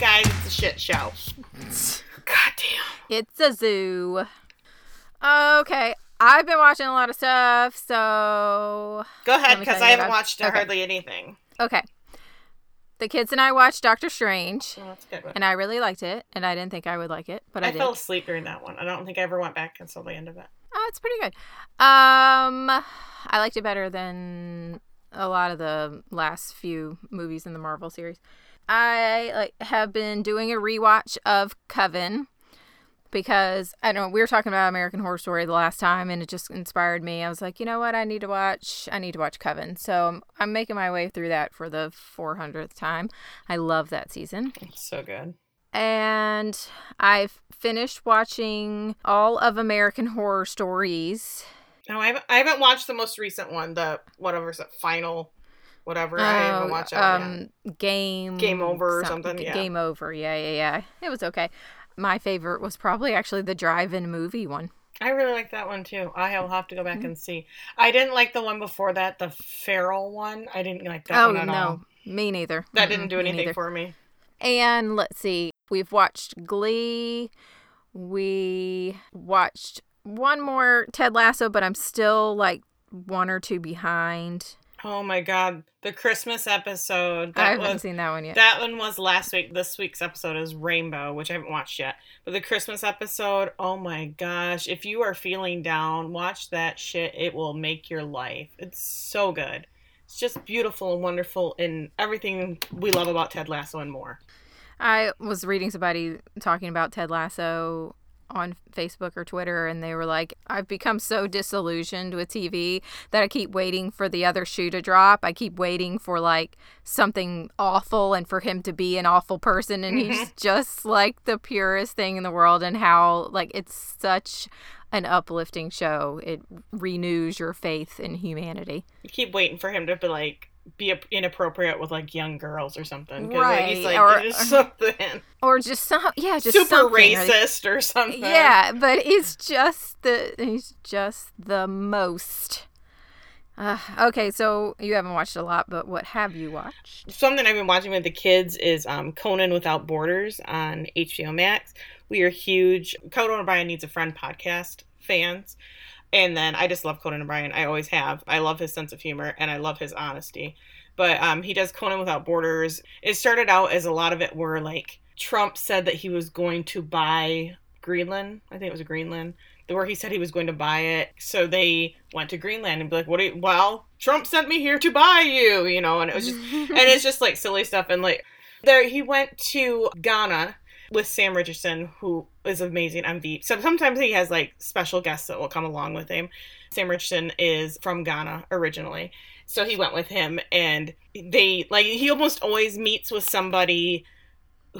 guys, it's a shit show. Goddamn. It's a zoo. Okay. I've been watching a lot of stuff, so... Go ahead, because I haven't watched hardly anything. Okay. The kids and I watched Dr. Strange. Oh, that's a good one. And I really liked it, and I didn't think I would like it, but I did. I fell asleep during that one. I don't think I ever went back until the end of it. Oh, it's pretty good. I liked it better than a lot of the last few movies in the Marvel series. I have been doing a rewatch of Coven. Because, I don't know, we were talking about American Horror Story the last time, and it just inspired me. I was like, you know what? I need to watch Coven. So I'm making my way through that for the 400th time. I love that season. It's so good. And I've finished watching all of American Horror Stories. No, I haven't watched the most recent one, the whatever's it, final... Whatever, I haven't watched that yet. Game Over or something. Yeah. Game Over, yeah. It was okay. My favorite was probably actually the drive-in movie one. I really like that one, too. I'll have to go back and see. I didn't like the one before that, the feral one. I didn't like that one at all. Me neither. That didn't do anything for me. And let's see. We've watched Glee. We watched one more Ted Lasso, but I'm still like one or two behind. Oh my God, the Christmas episode. I haven't seen that one yet. That one was last week. This week's episode is Rainbow, which I haven't watched yet. But the Christmas episode, oh my gosh. If you are feeling down, watch that shit. It will make your life. It's so good. It's just beautiful and wonderful and everything we love about Ted Lasso and more. I was reading somebody talking about Ted Lasso on Facebook or Twitter, and they were like, I've become so disillusioned with TV that I keep waiting for the other shoe to drop. I keep waiting for like something awful and for him to be an awful person, and he's just like the purest thing in the world. And how like it's such an uplifting show. It renews your faith in humanity. You keep waiting for him to be like be inappropriate with like young girls or something, right? Like, he's like something racist or something. Yeah, but he's just the most. Okay, so you haven't watched a lot, but what have you watched? Something I've been watching with the kids is Conan Without Borders on HBO Max. We are huge Conan O'Brien Needs a Friend podcast fans. And then I just love Conan O'Brien. I always have. I love his sense of humor, and I love his honesty. But he does Conan Without Borders. It started out as a lot of it were, like, Trump said that he was going to buy Greenland. I think it was Greenland. Where he said he was going to buy it. So they went to Greenland and be like, Trump sent me here to buy you, you know. And it was just, and it's just, like, silly stuff. And, like, there he went to Ghana with Sam Richardson, who is amazing on Veep. So sometimes he has, like, special guests that will come along with him. Sam Richardson is from Ghana originally. So he went with him, and they, like, he almost always meets with somebody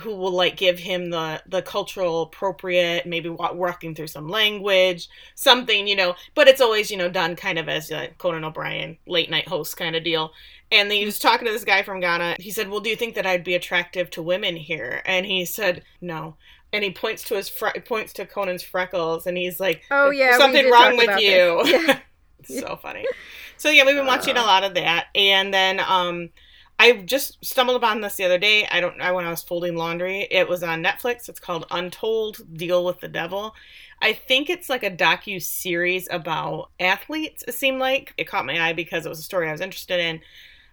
who will, like, give him the cultural appropriate, maybe working through some language, something, you know. But it's always, you know, done kind of as a Conan O'Brien late-night host kind of deal. And then he was talking to this guy from Ghana. He said, well, do you think that I'd be attractive to women here? And he said, no. And he points to Conan's freckles, and he's like, oh, yeah, something wrong with you. Yeah. It's so funny. So, yeah, we've been watching a lot of that. And then I just stumbled upon this the other day. When I was folding laundry, it was on Netflix. It's called Untold: Deal with the Devil. I think it's like a docu-series about athletes, it seemed like. It caught my eye because it was a story I was interested in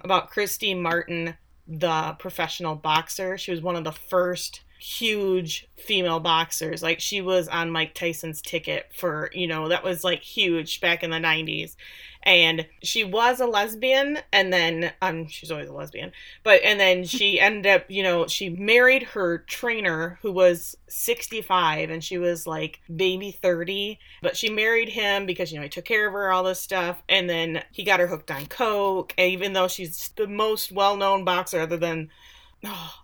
about Christy Martin, the professional boxer. She was one of the first huge female boxers. Like, she was on Mike Tyson's ticket for, you know, that was like huge back in the 90s. And she was a lesbian, and then she's always a lesbian, but and then she ended up, you know, she married her trainer, who was 65, and she was like baby 30, but she married him because, you know, he took care of her, all this stuff. And then he got her hooked on coke, and even though she's the most well-known boxer other than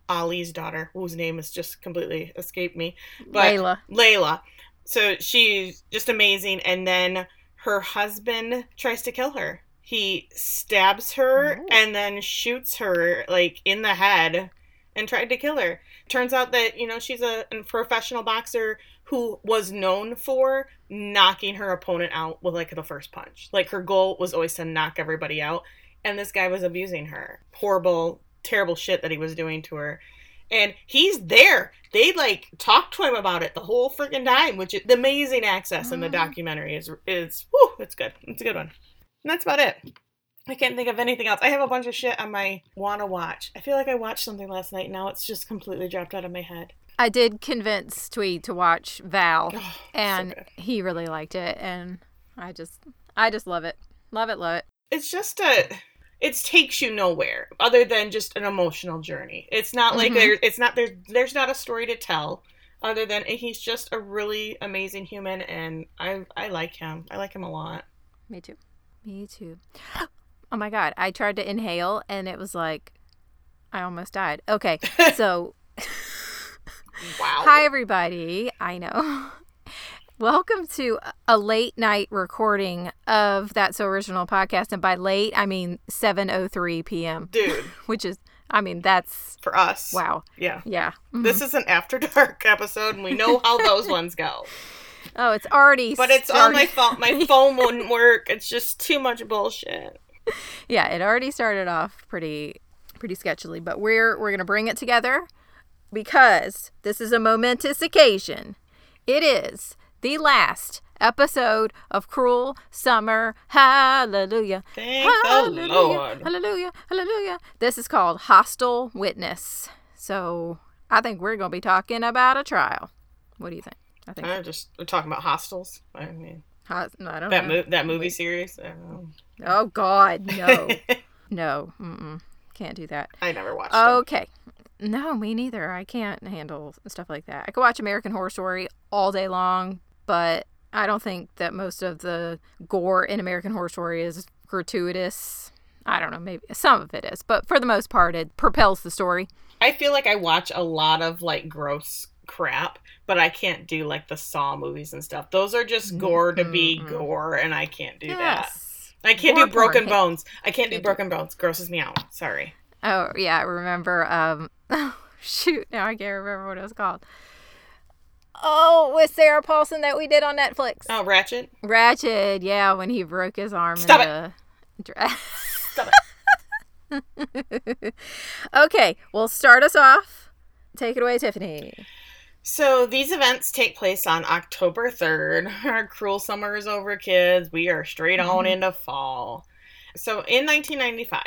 Ali's daughter, whose name has just completely escaped me, but Layla. So she's just amazing. And then her husband tries to kill her. He stabs her and then shoots her, like, in the head, and tried to kill her. Turns out that, you know, she's a professional boxer who was known for knocking her opponent out with, like, the first punch. Like, her goal was always to knock everybody out, and this guy was abusing her. Horrible, terrible shit that he was doing to her. And he's there. They, like, talk to him about it the whole freaking time, which is the amazing access in the documentary is whew, it's good. It's a good one. And that's about it. I can't think of anything else. I have a bunch of shit on my wanna watch. I feel like I watched something last night, and now it's just completely dropped out of my head. I did convince Tweed to watch Val, and so he really liked it, and I just love it. Love it, love it. It's just it takes you nowhere other than just an emotional journey. It's not like there's not a story to tell other than he's just a really amazing human, and I like him. I like him a lot. Me too. Oh my God. I tried to inhale and it was like I almost died. Okay. So wow. Hi everybody. I know. Welcome to a late night recording of That's So Original Podcast. And by late, I mean 7:03 p.m. Dude. Which is, I mean, that's... For us. Wow. Yeah. Yeah. Mm-hmm. This is an After Dark episode, and we know how those ones go. Oh, it's already... But it's on my phone. My phone wouldn't work. It's just too much bullshit. Yeah, it already started off pretty sketchily. But we're going to bring it together because this is a momentous occasion. It is... the last episode of Cruel Summer. Hallelujah. Thank hallelujah, the Lord. Hallelujah. Hallelujah. This is called Hostile Witness. So I think we're going to be talking about a trial. What do you think? We're talking about hostels. I mean, I don't know. That movie series? I don't know. Oh, God. No. No. Mm-mm. Can't do that. I never watched it. Okay. No, me neither. I can't handle stuff like that. I could watch American Horror Story all day long. But I don't think that most of the gore in American Horror Story is gratuitous. I don't know, maybe some of it is. But for the most part, it propels the story. I feel like I watch a lot of, like, gross crap, but I can't do, like, the Saw movies and stuff. Those are just gore to be gore, and I can't do that. I can't do Broken Bones. I can't do Broken Bones. Grosses me out. Sorry. Oh, yeah, I remember. Shoot, now I can't remember what it was called. Oh, with Sarah Paulson that we did on Netflix. Oh, Ratchet? Ratchet, yeah, when he broke his arm. Stop it. Okay, well, start us off. Take it away, Tiffany. So these events take place on October 3rd. Our cruel summer is over, kids. We are straight on into fall. So in 1995,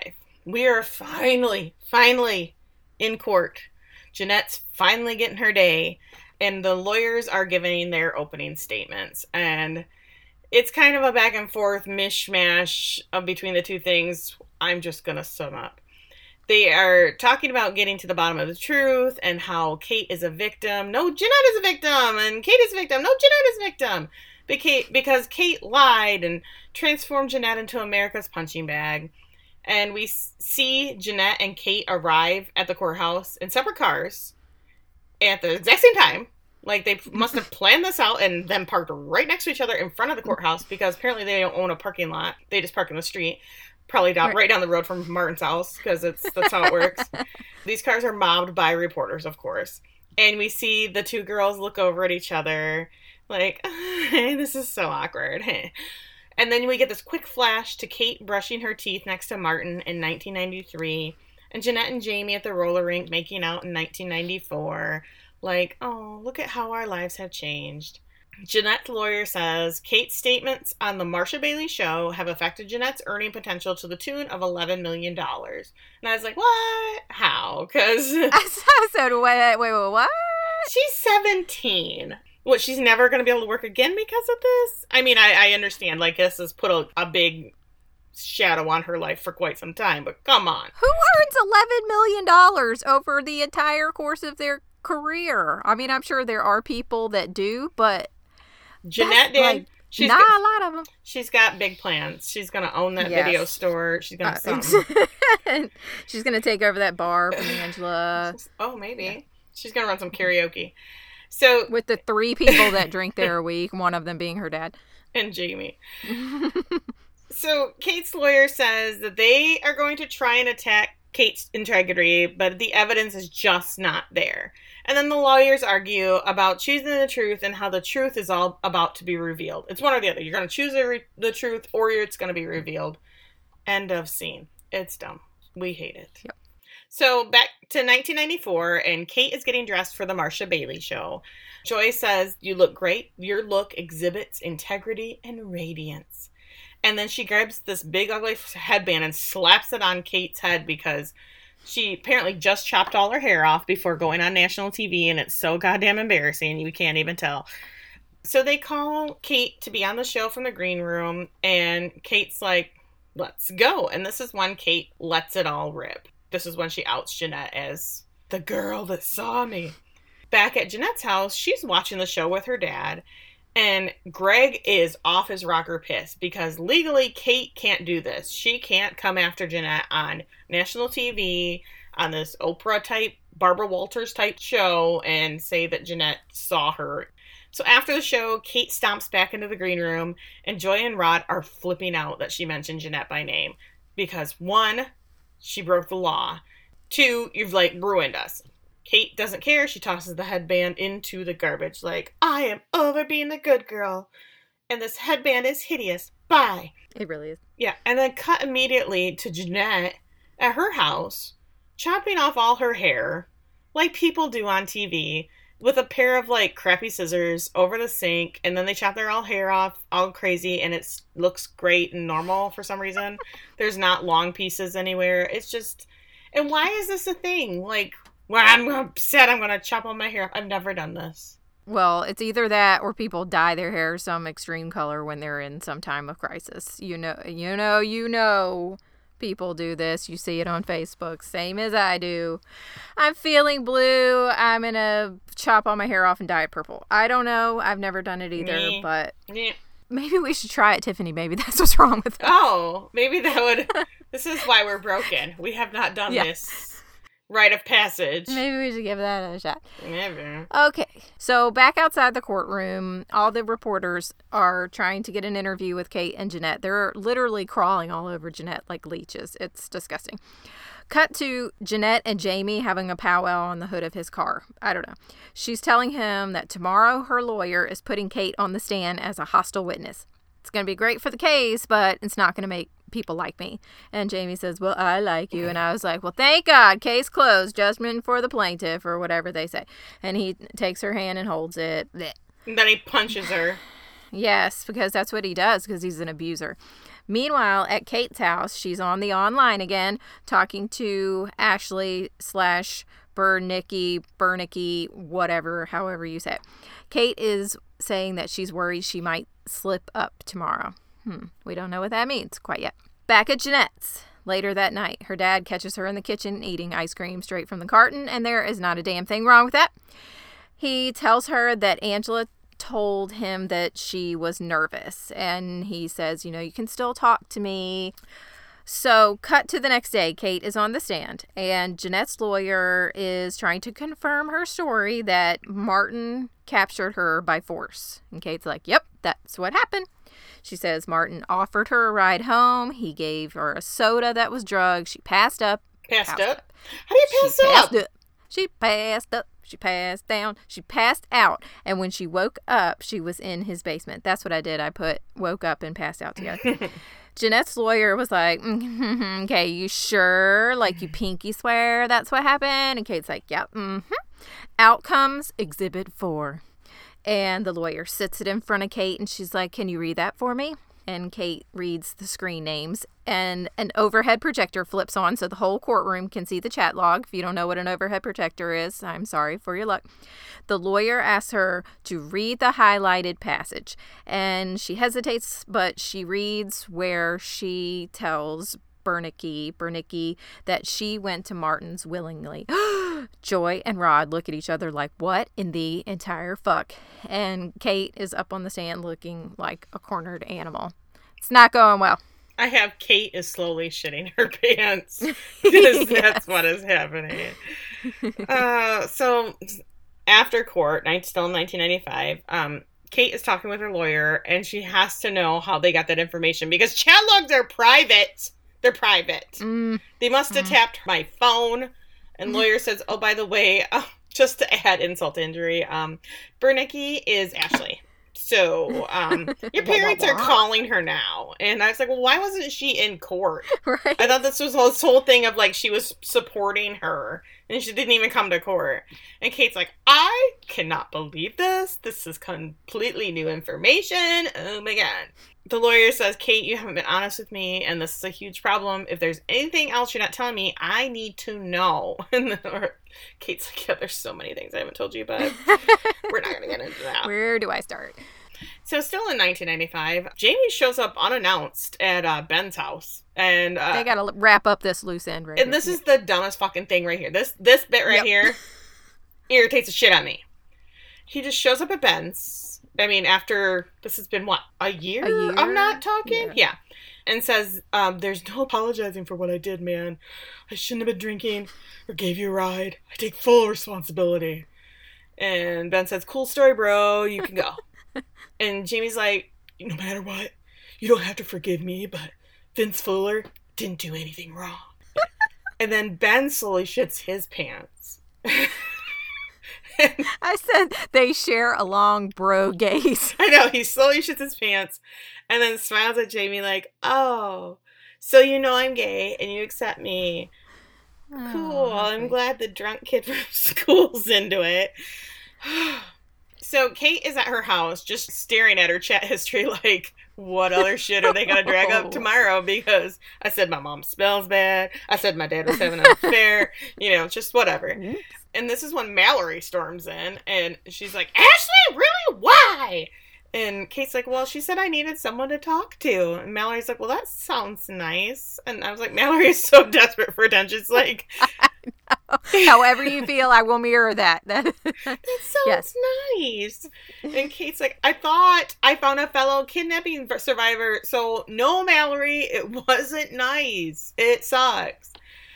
we are finally in court. Jeanette's finally getting her day. And the lawyers are giving their opening statements. And it's kind of a back and forth mishmash between the two things. I'm just going to sum up. They are talking about getting to the bottom of the truth and how Kate is a victim. No, Jeanette is a victim. And Kate is a victim. No, Jeanette is a victim. Because Kate lied and transformed Jeanette into America's punching bag. And we see Jeanette and Kate arrive at the courthouse in separate cars. At the exact same time, like they must have planned this out and then parked right next to each other in front of the courthouse because apparently they don't own a parking lot. They just park in the street, probably right down the road from Martin's house because that's how it works. These cars are mobbed by reporters, of course. And we see the two girls look over at each other like, hey, this is so awkward. And then we get this quick flash to Kate brushing her teeth next to Martin in 1993. And Jeanette and Jamie at the roller rink making out in 1994. Like, oh, look at how our lives have changed. Jeanette's lawyer says, Kate's statements on the Marsha Bailey show have affected Jeanette's earning potential to the tune of $11 million. And I was like, what? How? Because... I said, wait, what? She's 17. What, she's never going to be able to work again because of this? I mean, I understand. Like, this has put a big... shadow on her life for quite some time, but come on. Who earns $11 million over the entire course of their career? I mean, I'm sure there are people that do, but Jeanette did. Like, she's not a lot of them. She's got big plans. She's gonna own that video store. She's gonna she's gonna take over that bar from Angela. Oh, maybe she's gonna run some karaoke. So with the three people that drink there a week, one of them being her dad and Jamie. So Kate's lawyer says that they are going to try and attack Kate's integrity, but the evidence is just not there. And then the lawyers argue about choosing the truth and how the truth is all about to be revealed. It's one or the other. You're going to choose the truth or it's going to be revealed. End of scene. It's dumb. We hate it. Yep. So back to 1994, and Kate is getting dressed for the Marsha Bailey show. Joy says, "You look great. Your look exhibits integrity and radiance." And then she grabs this big ugly headband and slaps it on Kate's head because she apparently just chopped all her hair off before going on national TV, and it's so goddamn embarrassing you can't even tell. So they call Kate to be on the show from the green room, and Kate's like, "Let's go." And this is when Kate lets it all rip. This is when she outs Jeanette as the girl that saw me. Back at Jeanette's house, she's watching the show with her dad, and Greg is off his rocker pissed because legally Kate can't do this. She can't come after Jeanette on national TV, on this Oprah-type, Barbara Walters-type show, and say that Jeanette saw her. So after the show, Kate stomps back into the green room, and Joy and Rod are flipping out that she mentioned Jeanette by name because, one, she broke the law. Two, you've, like, ruined us. Kate doesn't care. She tosses the headband into the garbage like, "I am over being the good girl. And this headband is hideous. Bye." It really is. Yeah. And then cut immediately to Jeanette at her house, chopping off all her hair, like people do on TV, with a pair of, like, crappy scissors over the sink. And then they chop their all hair off, all crazy, and it looks great and normal for some reason. There's not long pieces anywhere. It's just, and why is this a thing? Like, well, I'm upset, I'm going to chop all my hair off. I've never done this. Well, it's either that or people dye their hair some extreme color when they're in some time of crisis. You know. People do this. You see it on Facebook. Same as I do. I'm feeling blue. I'm going to chop all my hair off and dye it purple. I don't know. I've never done it either, but maybe we should try it, Tiffany. Maybe that's what's wrong with us. Oh, maybe that would. This is why we're broken. We have not done this rite of passage. Maybe we should give that another shot. Never. Okay. So back outside the courtroom, all the reporters are trying to get an interview with Kate and Jeanette. They're literally crawling all over Jeanette like leeches. It's disgusting. Cut to Jeanette and Jamie having a powwow on the hood of his car. I don't know. She's telling him that tomorrow her lawyer is putting Kate on the stand as a hostile witness. It's going to be great for the case, but it's not going to make people like me. And Jamie says, "Well, I like you." And I was like, well, thank God, case closed, judgment for the plaintiff, or whatever they say. And he takes her hand and holds it. And then he punches her. Yes, because that's what he does, because he's an abuser. Meanwhile, at Kate's house, she's on the online again, talking to Ashley / Bernicky, whatever, however you say it. Kate is saying that she's worried she might slip up tomorrow. We don't know what that means quite yet. Back at Jeanette's later that night, her dad catches her in the kitchen eating ice cream straight from the carton, and there is not a damn thing wrong with that. He tells her that Angela told him that she was nervous, and he says, "You can still talk to me." So cut to the next day, Kate is on the stand, and Jeanette's lawyer is trying to confirm her story that Martin captured her by force. And Kate's like, "Yep, that's what happened." She says Martin offered her a ride home. He gave her a soda that was drugged. She passed up. Passed up? How do you pass up? She passed up. She passed down. She passed out. And when she woke up, she was in his basement. That's what I did. I put woke up and passed out together. Jeanette's lawyer was like, "Okay, you sure? Like, you pinky swear that's what happened?" And Kate's like, "Yep." Yeah, Outcomes, Exhibit 4. And the lawyer sits it in front of Kate, and she's like, "Can you read that for me?" And Kate reads the screen names, and an overhead projector flips on so the whole courtroom can see the chat log. If you don't know what an overhead projector is, I'm sorry for your luck. The lawyer asks her to read the highlighted passage, and she hesitates, but she reads where she tells Bernicky that she went to Martin's willingly. Joy and Rod look at each other like, what in the entire fuck? And Kate is up on the stand looking like a cornered animal. It's not going well. I have Kate is slowly shitting her pants. Yes. That's what is happening. So after court, still in 1995, Kate is talking with her lawyer, and she has to know how they got that information because chat logs are private. They're private. They must have tapped my phone. And lawyer says, "Oh, by the way, just to add insult to injury, Bernicky is Ashley. So your parents are calling her now, And I was like, well, why wasn't she in court? Right. I thought this was this whole thing of, like, she was supporting her. And she didn't even come to court. And Kate's like, I cannot believe this. This is completely new information. Oh, my God. The lawyer says, Kate, you haven't been honest with me, and this is a huge problem. If there's anything else you're not telling me, I need to know. And then Kate's like, yeah, there's so many things I haven't told you, but we're not going to get into that. Where do I start? So still in 1995, Jamie shows up unannounced at Ben's house. And they got to wrap up this loose end right here. And this is the dumbest fucking thing right here. This bit right here irritates the shit out of me. He just shows up at Ben's. I mean, after this has been, what, a year? I'm not talking? Yeah. And says, there's no apologizing for what I did, man. I shouldn't have been drinking or gave you a ride. I take full responsibility. And Ben says, cool story, bro. You can go. And Jamie's like, no matter what, you don't have to forgive me, but Vince Fuller didn't do anything wrong. And then Ben slowly shits his pants. I said they share a long bro gaze. I know, he slowly shits his pants and then smiles at Jamie like, oh, so you know I'm gay and you accept me. Cool, oh, I'm glad the drunk kid from school's into it. So Kate is at her house just staring at her chat history like, what other shit are they going to drag up tomorrow? Because I said my mom smells bad. I said my dad was having an affair. You know, just whatever. Yes. And this is when Mallory storms in and she's like, Ashley, really? Why? And Kate's like, well, she said I needed someone to talk to. And Mallory's like, well, that sounds nice. And I was like, Mallory is so desperate for attention. It's like... However you feel, I will mirror that. That sounds nice. And Kate's like, I thought I found a fellow kidnapping survivor. So, no, Mallory, it wasn't nice. It sucks.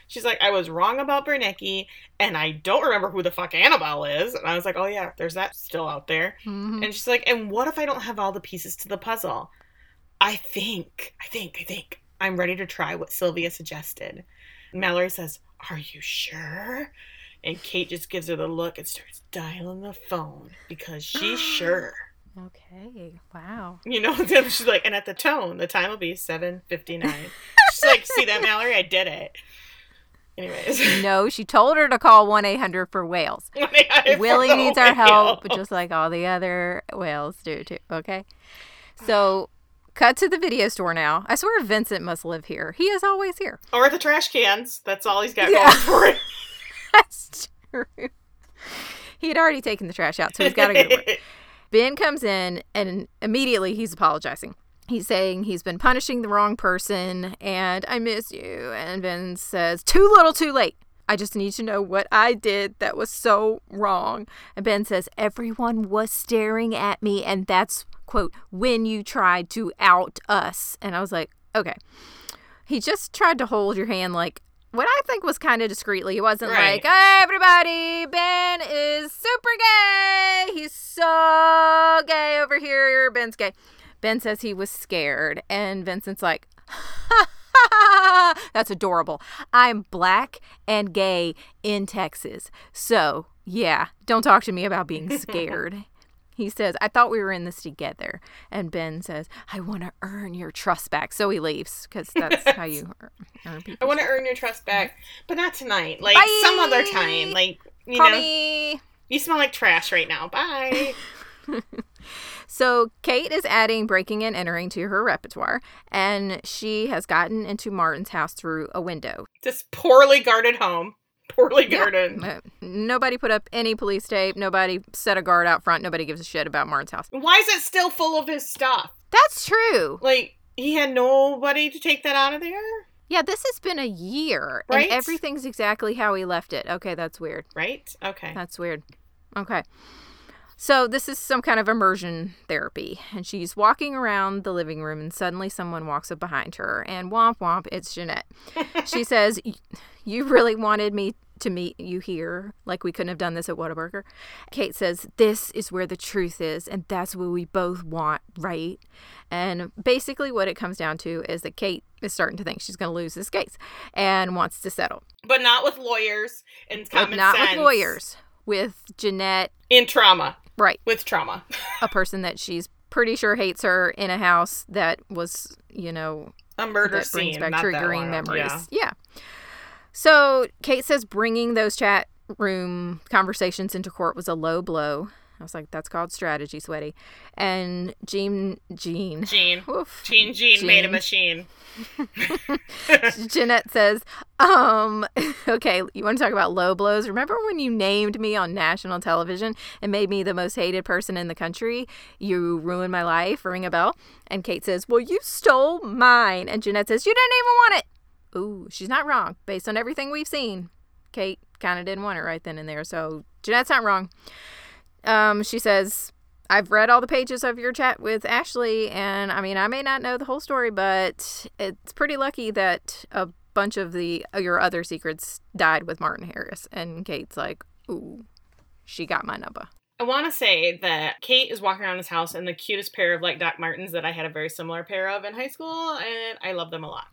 She's like, I was wrong about Bernicky, and I don't remember who the fuck Annabelle is. And I was like, oh, yeah, there's that still out there. Mm-hmm. And she's like, and what if I don't have all the pieces to the puzzle? I think I'm ready to try what Sylvia suggested. Mallory says, are you sure? And Kate just gives her the look and starts dialing the phone because she's sure. Okay. Wow. You know, she's like, and at the tone, the time will be 7:59. She's like, see that, Mallory? I did it. Anyways. No, she told her to call 1-800 for whales. Willie needs our help, just like all the other whales do too. Okay. So... cut to the video store now. I swear Vincent must live here. He is always here. Or at the trash cans. That's all he's got going for it. That's true. He had already taken the trash out, so he's got a good one. Ben comes in, and immediately he's apologizing. He's saying he's been punishing the wrong person, and I miss you. And Ben says, too little, too late. I just need to know what I did that was so wrong. And Ben says, everyone was staring at me, and that's quote, when you tried to out us. And I was like, okay. He just tried to hold your hand, like, what I think was kind of discreetly. He wasn't like, hey, everybody, Ben is super gay. He's so gay over here. Ben's gay. Ben says he was scared. And Vincent's like, ha, ha, ha, ha. That's adorable. I'm black and gay in Texas. So, yeah, don't talk to me about being scared. He says, I thought we were in this together. And Ben says, I want to earn your trust back. So he leaves because that's how you earn people. I want to earn your trust back, but not tonight. Like, bye. Some other time. Like, you call know, me. You smell like trash right now. Bye. So Kate is adding breaking and entering to her repertoire, and she has gotten into Martin's house through a window. This poorly guarded home. Poorly guarded. Yeah. Nobody put up any police tape. Nobody set a guard out front. Nobody gives a shit about Martin's house. Why is it still full of his stuff? That's true. Like, he had nobody to take that out of there? Yeah, this has been a year. Right? And everything's exactly how he left it. Okay, that's weird. Right? Okay. That's weird. Okay. So this is some kind of immersion therapy. And she's walking around the living room and suddenly someone walks up behind her. And womp womp, it's Jeanette. She says... You really wanted me to meet you here, like we couldn't have done this at Whataburger. Kate says, this is where the truth is, and that's what we both want, right? And basically what it comes down to is that Kate is starting to think she's going to lose this case and wants to settle. But not with lawyers and common sense. Not with lawyers. With Jeanette. In trauma. Right. With trauma. A person that she's pretty sure hates her in a house that was, you know, a murder that scene, brings back triggering memories. Yeah. So Kate says bringing those chat room conversations into court was a low blow. I was like, that's called strategy, sweaty. And Jean made a machine. Jeanette says, okay, you want to talk about low blows? Remember when you named me on national television and made me the most hated person in the country? You ruined my life, ring a bell. And Kate says, well, you stole mine. And Jeanette says, you didn't even want it. Ooh, she's not wrong. Based on everything we've seen, Kate kind of didn't want it right then and there. So Jeanette's not wrong. She says, I've read all the pages of your chat with Ashley, and I mean, I may not know the whole story, but it's pretty lucky that a bunch of your other secrets died with Martin Harris. And Kate's like, ooh, she got my number. I want to say that Kate is walking around his house in the cutest pair of, like, Doc Martens that I had a very similar pair of in high school, and I love them a lot.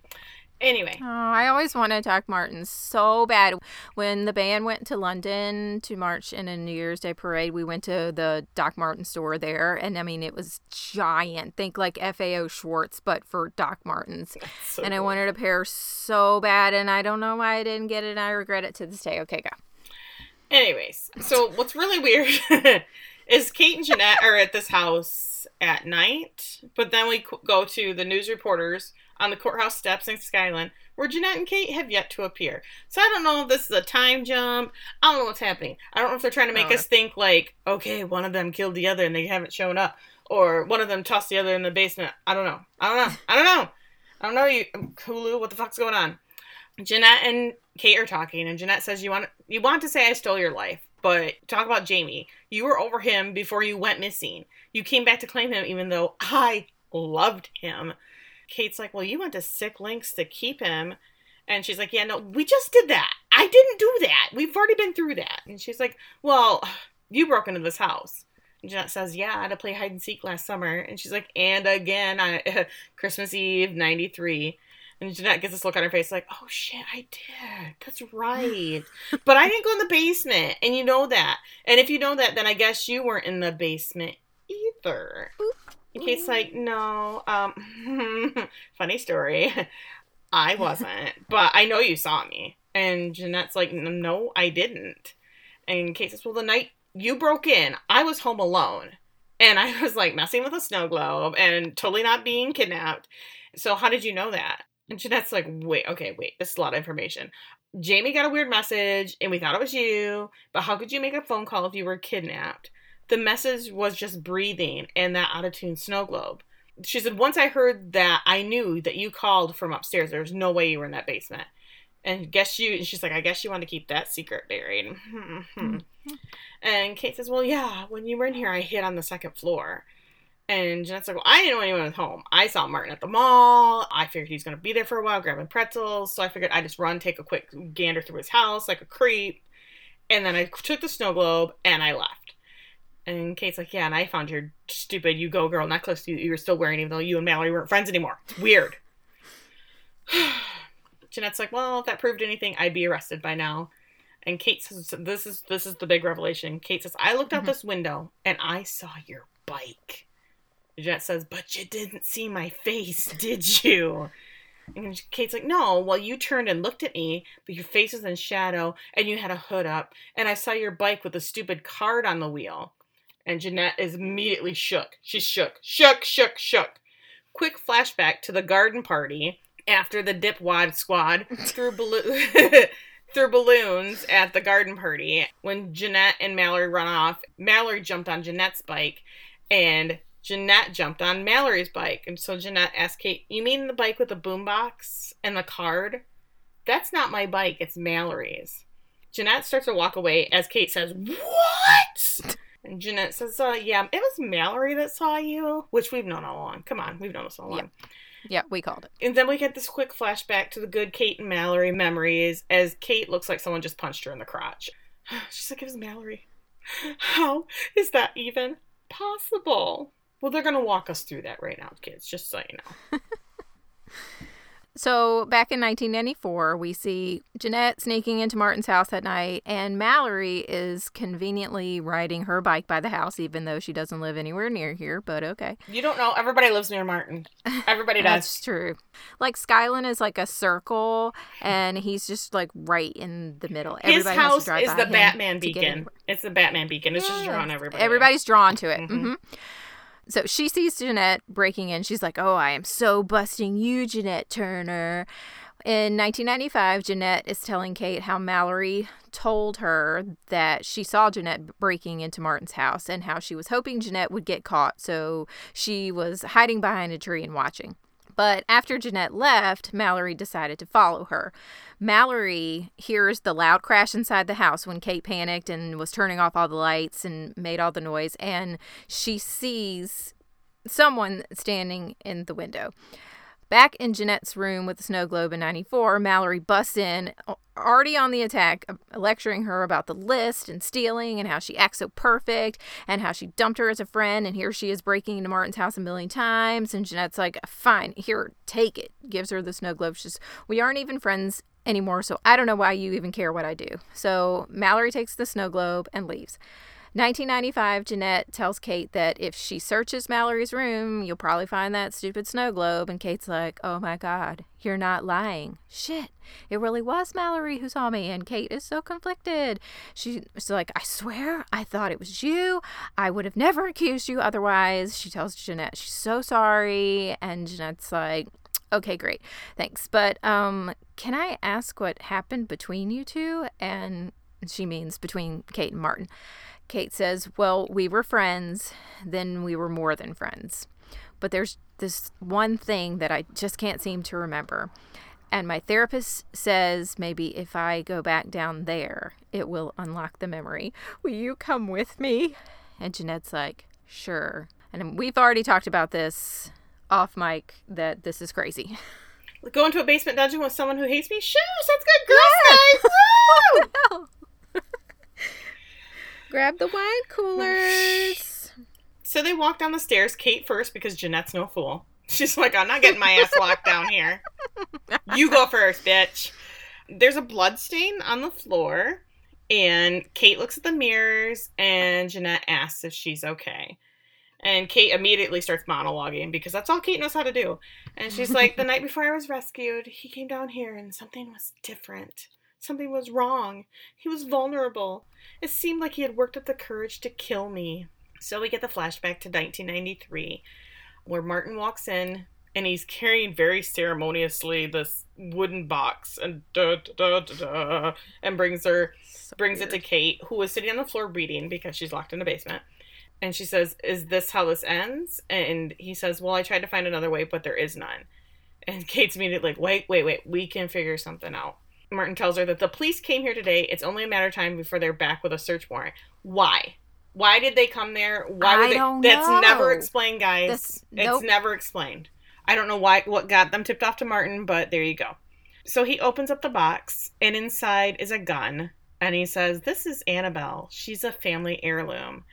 Anyway. Oh, I always wanted Doc Martens so bad. When the band went to London to march in a New Year's Day parade, we went to the Doc Marten store there. And, I mean, it was giant. Think like FAO Schwartz, but for Doc Martens. So and cool. I wanted a pair so bad, and I don't know why I didn't get it, and I regret it to this day. Okay, go. Anyways, so what's really weird is Kate and Jeanette are at this house at night, but then we go to the news reporters on the courthouse steps in Skyland, where Jeanette and Kate have yet to appear. So I don't know if this is a time jump. I don't know what's happening. I don't know if they're trying to make us think like, okay, one of them killed the other and they haven't shown up, or one of them tossed the other in the basement. I don't know. You, Hulu, what the fuck's going on? Jeanette and Kate are talking, and Jeanette says, you want to say I stole your life, but talk about Jamie. You were over him before you went missing. You came back to claim him even though I loved him. Kate's like, well, you went to sick lengths to keep him. And she's like, yeah, no, we just did that. I didn't do that. We've already been through that. And she's like, well, you broke into this house. And Jeanette says, yeah, I had to play hide and seek last summer. And she's like, and again, Christmas Eve, 93. And Jeanette gets this look on her face like, oh, shit, I did. That's right. But I didn't go in the basement. And you know that. And if you know that, then I guess you weren't in the basement either. Oops. Kate's like, no, funny story. I wasn't, but I know you saw me. And Jeanette's like, no, I didn't. And Kate says, well, the night you broke in, I was home alone. And I was like messing with a snow globe and totally not being kidnapped. So how did you know that? And Jeanette's like, wait, this is a lot of information. Jamie got a weird message and we thought it was you, but how could you make a phone call if you were kidnapped? The message was just breathing and that out-of-tune snow globe. She said, once I heard that, I knew that you called from upstairs. There's no way you were in that basement. And she's like, I guess you want to keep that secret buried. And Kate says, well, yeah, when you were in here, I hid on the second floor. And Jeanette's like, well, I didn't know anyone was home. I saw Martin at the mall. I figured he's going to be there for a while grabbing pretzels. So I figured I'd just run, take a quick gander through his house like a creep. And then I took the snow globe and I left. And Kate's like, yeah, and I found your stupid You Go Girl necklace you were still wearing, even though you and Mallory weren't friends anymore. It's weird. Jeanette's like, well, if that proved anything, I'd be arrested by now. And Kate says, this is the big revelation. Kate says, I looked out this window, and I saw your bike. And Jeanette says, but you didn't see my face, did you? And Kate's like, no, well, you turned and looked at me, but your face was in shadow, and you had a hood up, and I saw your bike with a stupid card on the wheel. And Jeanette is immediately shook. She's shook. Quick flashback to the garden party after the dipwad squad threw balloons at the garden party. When Jeanette and Mallory run off, Mallory jumped on Jeanette's bike and Jeanette jumped on Mallory's bike. And so Jeanette asked Kate, you mean the bike with the boombox and the card? That's not my bike. It's Mallory's. Jeanette starts to walk away as Kate says, what? And Jeanette says, yeah, it was Mallory that saw you, which we've known all along. Come on, we've known this all along. Yeah, we called it. And then we get this quick flashback to the good Kate and Mallory memories as Kate looks like someone just punched her in the crotch. She's like, it was Mallory. How is that even possible? Well, they're going to walk us through that right now, kids, just so you know. So back in 1994, we see Jeanette sneaking into Martin's house at night, and Mallory is conveniently riding her bike by the house, even though she doesn't live anywhere near here, but okay. You don't know. Everybody lives near Martin. Everybody does. That's true. Like, Skyland is like a circle, and he's just like right in the middle. Everybody His house drive is the Batman beacon. It's the Batman beacon. It's just drawn everybody. Everybody's drawn to it. Mm-hmm. So she sees Jeanette breaking in. She's like, oh, I am so busting you, Jeanette Turner. In 1995, Jeanette is telling Kate how Mallory told her that she saw Jeanette breaking into Martin's house and how she was hoping Jeanette would get caught. So she was hiding behind a tree and watching. But after Jeanette left, Mallory decided to follow her. Mallory hears the loud crash inside the house when Kate panicked and was turning off all the lights and made all the noise. And she sees someone standing in the window. Back in Jeanette's room with the snow globe in 94, Mallory busts in, already on the attack, lecturing her about the list and stealing and how she acts so perfect and how she dumped her as a friend. And here she is breaking into Martin's house a million times. And Jeanette's like, fine, here, take it. Gives her the snow globe. She's, we aren't even friends anymore, so I don't know why you even care what I do. So Mallory takes the snow globe and leaves. 1995, Jeanette tells Kate that if she searches Mallory's room, you'll probably find that stupid snow globe. And Kate's like, oh my God, you're not lying. Shit, it really was Mallory who saw me. And Kate is so conflicted. She's like, I swear, I thought it was you. I would have never accused you otherwise. She tells Jeanette she's so sorry. And Jeanette's like, okay, great, thanks. But can I ask what happened between you two? And she means between Kate and Martin. Kate says, well, we were friends, then we were more than friends. But there's this one thing that I just can't seem to remember. And my therapist says maybe if I go back down there, it will unlock the memory. Will you come with me? And Jeanette's like, sure. And we've already talked about this off mic, that this is crazy. Go into a basement dungeon with someone who hates me? Sure, sounds good. Girls' night. Woo! What the hell? Grab the wine coolers. So they walk down the stairs, Kate first, because Jeanette's no fool. She's like, I'm not getting my ass locked down here. You go first, bitch. There's a blood stain on the floor, and Kate looks at the mirrors, and Jeanette asks if she's okay. And Kate immediately starts monologuing, because that's all Kate knows how to do. And she's like, the night before I was rescued, he came down here, and something was different. Something was wrong. He was vulnerable. It seemed like he had worked up the courage to kill me. So we get the flashback to 1993, where Martin walks in, and he's carrying very ceremoniously this wooden box and brings it to Kate, who is sitting on the floor reading because she's locked in the basement. And she says, is this how this ends? And he says, well, I tried to find another way, but there is none. And Kate's immediately like, wait, we can figure something out. Martin tells her that the police came here today. It's only a matter of time before they're back with a search warrant. Why? Why did they come there? Why would they? That's never explained, guys. It's never explained. I don't know why. What got them tipped off to Martin, but there you go. So he opens up the box, and inside is a gun. And he says, this is Annabelle. She's a family heirloom.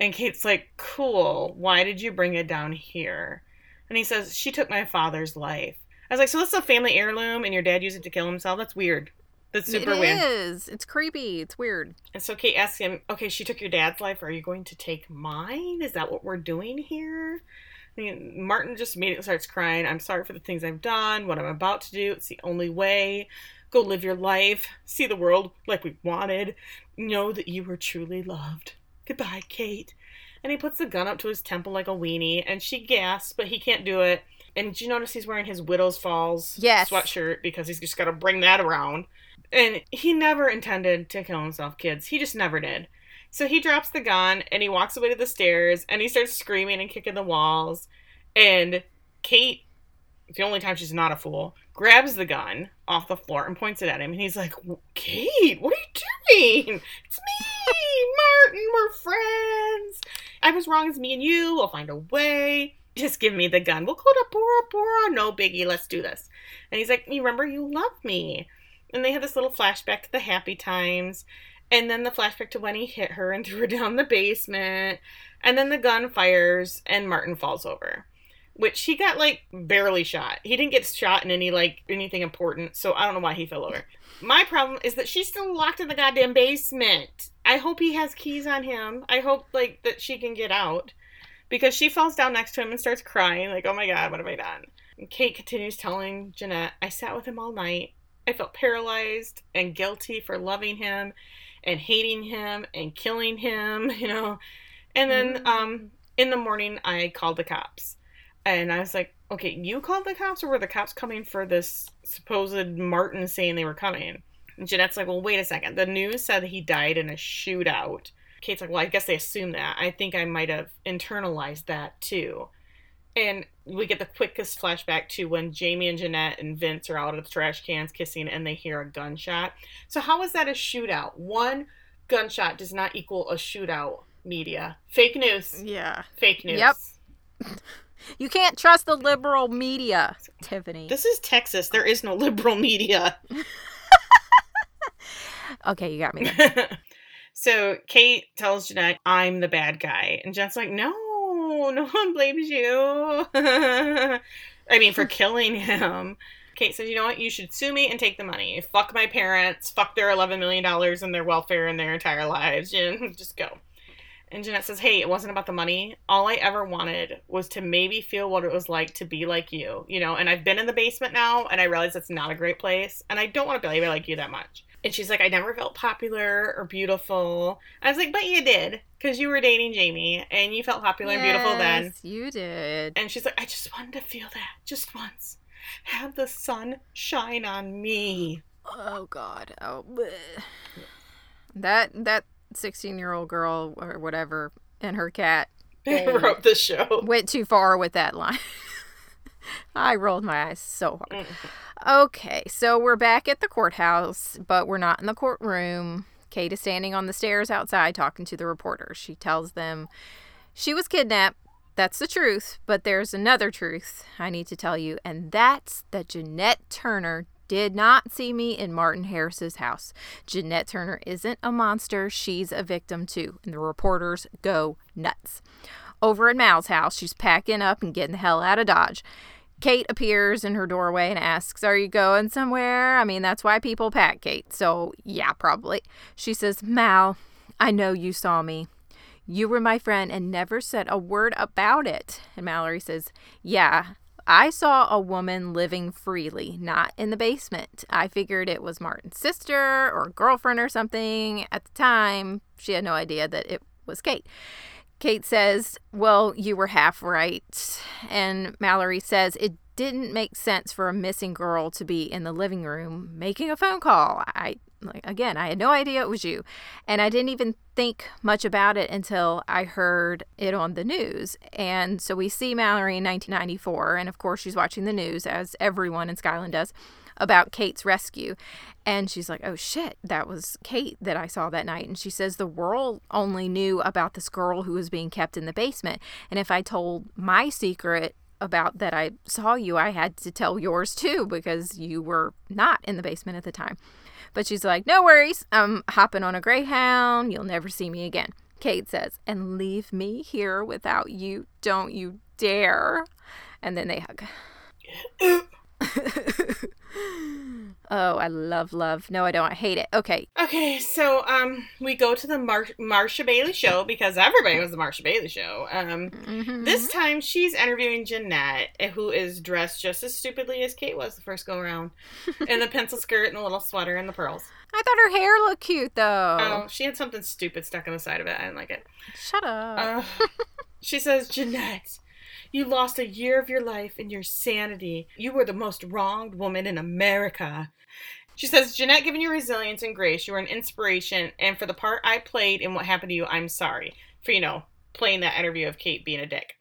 And Kate's like, cool. Why did you bring it down here? And he says, she took my father's life. I was like, so this is a family heirloom, and your dad used it to kill himself? That's weird. That's super weird. It is. It's creepy. It's weird. And so Kate asks him, okay, she took your dad's life. Are you going to take mine? Is that what we're doing here? And Martin just immediately starts crying. I'm sorry for the things I've done, what I'm about to do. It's the only way. Go live your life. See the world like we wanted. Know that you were truly loved. Goodbye, Kate. And he puts the gun up to his temple like a weenie, and she gasps, but he can't do it. And did you notice he's wearing his Widow's Falls sweatshirt because he's just got to bring that around? And he never intended to kill himself, kids. He just never did. So he drops the gun, and he walks away to the stairs, and he starts screaming and kicking the walls. And Kate, the only time she's not a fool, grabs the gun off the floor and points it at him. And he's like, Kate, what are you doing? It's me, Martin. We're friends. I'm as wrong as me and you. We'll find a way. Just give me the gun. We'll go to Bora Bora. No biggie. Let's do this. And he's like, you remember, you love me. And they have this little flashback to the happy times. And then the flashback to when he hit her and threw her down the basement. And then the gun fires and Martin falls over. which he got, like, barely shot. He didn't get shot in any, like, anything important, so I don't know why he fell over. My problem is that she's still locked in the goddamn basement. I hope he has keys on him. I hope, like, that she can get out. Because she falls down next to him and starts crying, like, oh my god, what have I done? And Kate continues telling Jeanette, I sat with him all night. I felt paralyzed and guilty for loving him and hating him and killing him, you know. And then in the morning, I called the cops. And I was like, okay, you called the cops, or were the cops coming for this supposed Martin saying they were coming? And Jeanette's like, well, wait a second. The news said he died in a shootout. Kate's like, well, I guess they assumed that. I think I might have internalized that, too. And we get the quickest flashback to when Jamie and Jeanette and Vince are out of the trash cans kissing and they hear a gunshot. So how is that a shootout? One gunshot does not equal a shootout, media. Fake news. Yeah. Fake news. Yep. You can't trust the liberal media, Tiffany. This is Texas. There is no liberal media. Okay, you got me there. So Kate tells Jeanette, I'm the bad guy. And Jeanette's like, no one blames you. I mean, for killing him. Kate says, you know what? You should sue me and take the money. Fuck my parents. Fuck their $11 million and their welfare and their entire lives. Just go. And Jeanette says, hey, it wasn't about the money. All I ever wanted was to maybe feel what it was like to be like you. You know, and I've been in the basement now, and I realize it's not a great place. And I don't want to be like you that much. And she's like, I never felt popular or beautiful. I was like, but you did, because you were dating Jamie, and you felt popular and beautiful then. Yes, you did. And she's like, I just wanted to feel that, just once. Have the sun shine on me. Oh, God. Oh, bleh. That 16-year-old girl, or whatever, and her cat. Wrote the show. Went too far with that line. I rolled my eyes so hard. Okay, so we're back at the courthouse, but we're not in the courtroom. Kate is standing on the stairs outside talking to the reporters. She tells them she was kidnapped. That's the truth, but there's another truth I need to tell you, and that's that Jeanette Turner did not see me in Martin Harris's house. Jeanette Turner isn't a monster. She's a victim, too. And the reporters go nuts. Over at Mal's house, she's packing up and getting the hell out of Dodge. Kate appears in her doorway and asks, are you going somewhere? I mean, that's why people pack, Kate. So, yeah, probably. She says, Mal, I know you saw me. You were my friend and never said a word about it. And Mallory says, yeah, I saw a woman living freely, not in the basement. I figured it was Martin's sister or girlfriend or something. At the time, she had no idea that it was Kate. Kate says, well, you were half right. And Mallory says, it didn't make sense for a missing girl to be in the living room making a phone call. I had no idea it was you. And I didn't even think much about it until I heard it on the news. And so we see Mallory in 1994. And of course, she's watching the news, as everyone in Skyland does, about Kate's rescue. And she's like, oh shit, that was Kate that I saw that night. And she says the world only knew about this girl who was being kept in the basement. And if I told my secret about that I saw you, I had to tell yours too, because you were not in the basement at the time. But she's like, no worries, I'm hopping on a Greyhound. You'll never see me again. Kate says, and leave me here without you. Don't you dare. And then they hug. Oh, I love. No, I don't. I hate it. Okay. Okay, so we go to the Marsha Bailey show, because everybody was the Marsha Bailey show. This time she's interviewing Jeanette, who is dressed just as stupidly as Kate was the first go around, in the pencil skirt and the little sweater and the pearls. I thought her hair looked cute though. Oh, she had something stupid stuck on the side of it. I didn't like it. Shut up. She says, Jeanette, you lost a year of your life and your sanity. You were the most wronged woman in America. She says, Jeanette, given your resilience and grace, you were an inspiration. And for the part I played in what happened to you, I'm sorry for, playing that interview of Kate being a dick.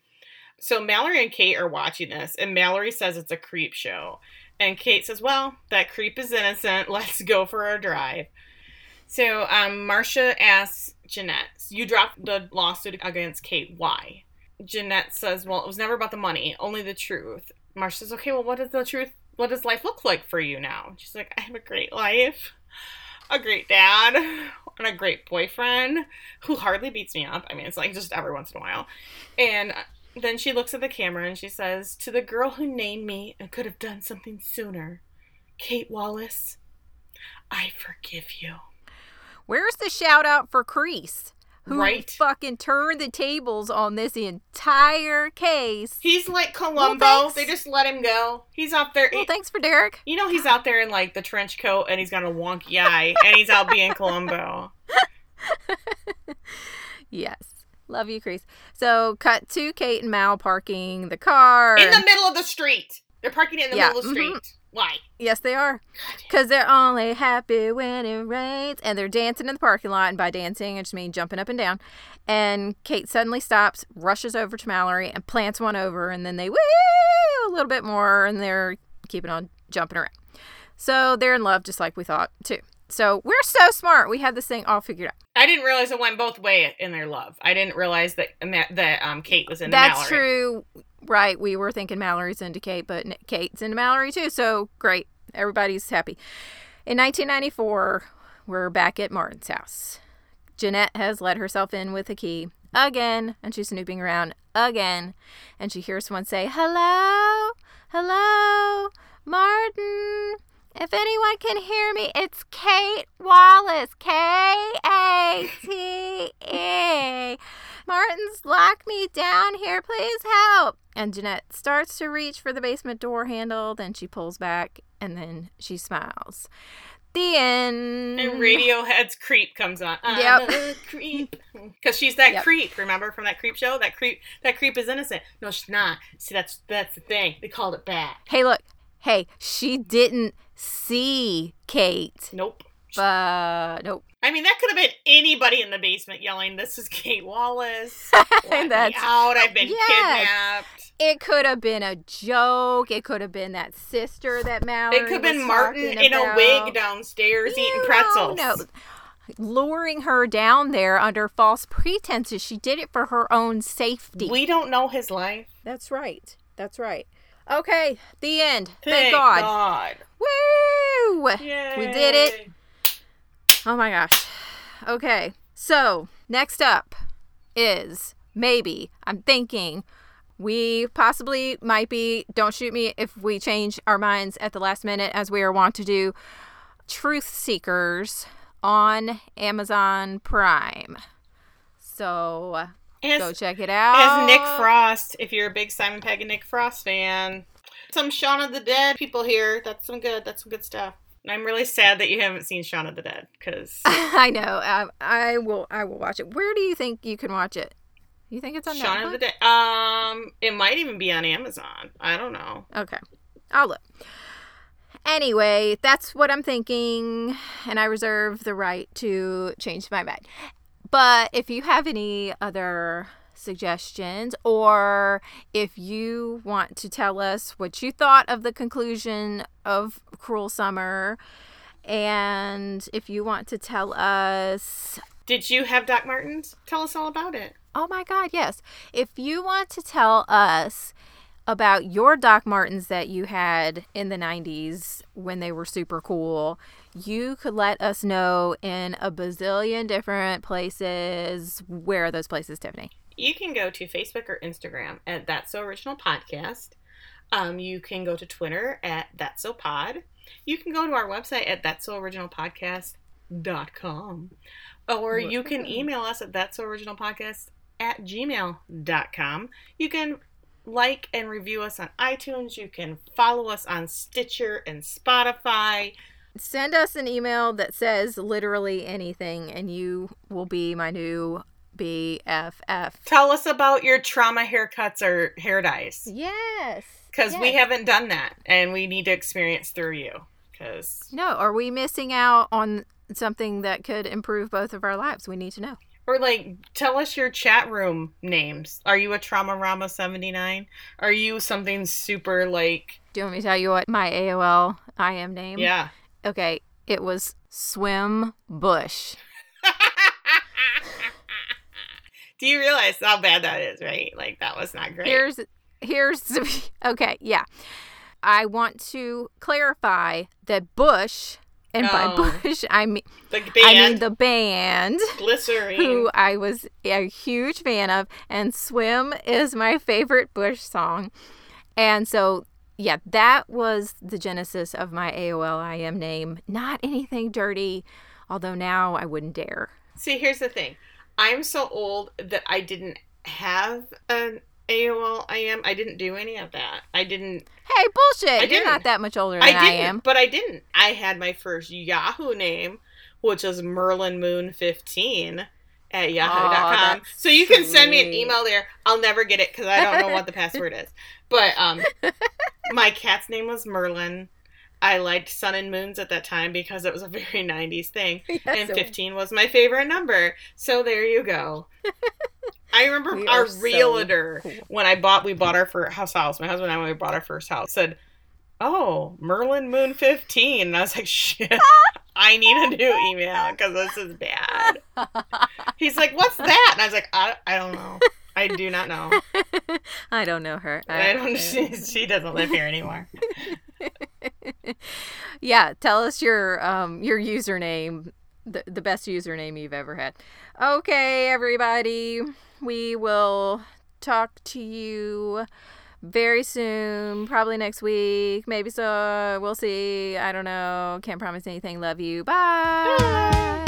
So Mallory and Kate are watching this, and Mallory says it's a creep show. And Kate says, well, that creep is innocent. Let's go for a drive. So Marsha asks Jeanette, you dropped the lawsuit against Kate. Why? Jeanette says, well, it was never about the money, only the truth. Marsha says, okay, well, what is the truth? What does life look like for you now? She's like, I have a great life, a great dad, and a great boyfriend who hardly beats me up. I mean, it's like just every once in a while. And Then she looks at the camera and she says, "To the girl who named me and could have done something sooner, Kate Wallace, I forgive you." Where's the shout out for Kreese, who fucking turned the tables on this entire case? He's like Columbo. Well, they just let him go. He's out there. Well, thanks for Derek. You know, he's out there in like the trench coat and he's got a wonky eye and he's out being Columbo. Yes. Love you, Kreese. So, cut to Kate and Mal parking the car. In the middle of the street. They're parking it in the middle of the street. Mm-hmm. Why? Yes, they are. Because they're only happy when it rains. And they're dancing in the parking lot. And by dancing, I just mean jumping up and down. And Kate suddenly stops, rushes over to Mallory, and plants one over. And then they woo a little bit more. And they're keeping on jumping around. So, they're in love just like we thought, too. So, we're so smart. We had this thing all figured out. I didn't realize it went both ways in their love. I didn't realize that Kate was into Mallory. That's true. Right. We were thinking Mallory's into Kate, but Kate's into Mallory, too. So, great. Everybody's happy. In 1994, we're back at Martin's house. Jeanette has let herself in with a key again, and she's snooping around again. And she hears someone say, "Hello? Hello? Martin? If anyone can hear me, it's Kate Wallace. Kate. Martin's locked me down here. Please help." And Jeanette starts to reach for the basement door handle. Then she pulls back and then she smiles. The end. And Radiohead's "Creep" comes on. Yep. Creep. Because she's that creep. Remember from that Creep show? That creep is innocent. No, she's not. See, that's the thing. They called it back. Hey, look. Hey, she didn't see Kate. Nope. I mean, that could have been anybody in the basement yelling, "This is Kate Wallace. Let me out. I've been kidnapped." It could have been a joke. It could have been that sister that Mallory. It could have been Martin in a wig downstairs eating pretzels. No. Luring her down there under false pretenses. She did it for her own safety. We don't know his life. That's right. Okay, the end. Thank God. Woo! Yay. We did it. Oh my gosh. Okay, so next up is maybe, I'm thinking, we possibly might be, don't shoot me if we change our minds at the last minute as we are wont to do, Truth Seekers on Amazon Prime. So... go check it out. As Nick Frost, if you're a big Simon Pegg and Nick Frost fan. Some Shaun of the Dead people here. That's some good stuff. And I'm really sad that you haven't seen Shaun of the Dead, because I know. I will watch it. Where do you think you can watch it? You think it's on Netflix? Shaun of the Dead. It might even be on Amazon. I don't know. Okay. I'll look. Anyway, that's what I'm thinking, and I reserve the right to change my mind. But if you have any other suggestions, or if you want to tell us what you thought of the conclusion of Cruel Summer, and if you want to tell us... Did you have Doc Martens? Tell us all about it. Oh my God, yes. If you want to tell us about your Doc Martens that you had in the 90s when they were super cool, you could let us know in a bazillion different places. Where are those places, Tiffany? You can go to Facebook or Instagram at That's So Original Podcast. You can go to Twitter at That's So Pod. You can go to our website at That's So Original Podcast.com. Or you can email us at That's So Original Podcast at gmail.com. You can like and review us on iTunes. You can follow us on Stitcher and Spotify. Send us an email that says literally anything, and you will be my new BFF. Tell us about your trauma haircuts or hair dyes. Yes. Because we haven't done that, and we need to experience through you. No, are we missing out on something that could improve both of our lives? We need to know. Or, like, tell us your chat room names. Are you a Traumarama 79? Are you something super, like... Do you want me to tell you what my AOL IM name? Yeah. Okay, it was Swim Bush. Do you realize how bad that is, right? Like, that was not great. Okay, yeah. I want to clarify that Bush And by Bush, I mean the band. Glycerine. Who I was a huge fan of. And Swim is my favorite Bush song. And so, yeah, that was the genesis of my AOL.IM name. Not anything dirty, although now I wouldn't dare. See, here's the thing. I'm so old that I didn't have an AOL.IM. I didn't do any of that. I didn't. Hey, bullshit. You're not that much older than I am. But I didn't. I had my first Yahoo name, which is MerlinMoon15 at yahoo.com. So you can send me an email there. I'll never get it because I don't know what the password is. But my cat's name was Merlin. I liked Sun and Moons at that time because it was a very 90s thing. Yes, and 15 was my favorite number. So there you go. I remember our realtor, so cool. when we bought our first house, my husband and I, when we bought our first house, said, oh, Merlin Moon 15. And I was like, shit, I need a new email because this is bad. He's like, what's that? And I was like, I don't know. I do not know. I don't know her. I don't. She doesn't live here anymore. Yeah, tell us your username, the best username you've ever had. Okay, everybody, we will talk to you very soon, probably next week, maybe so. We'll see. I don't know. Can't promise anything. Love you. Bye.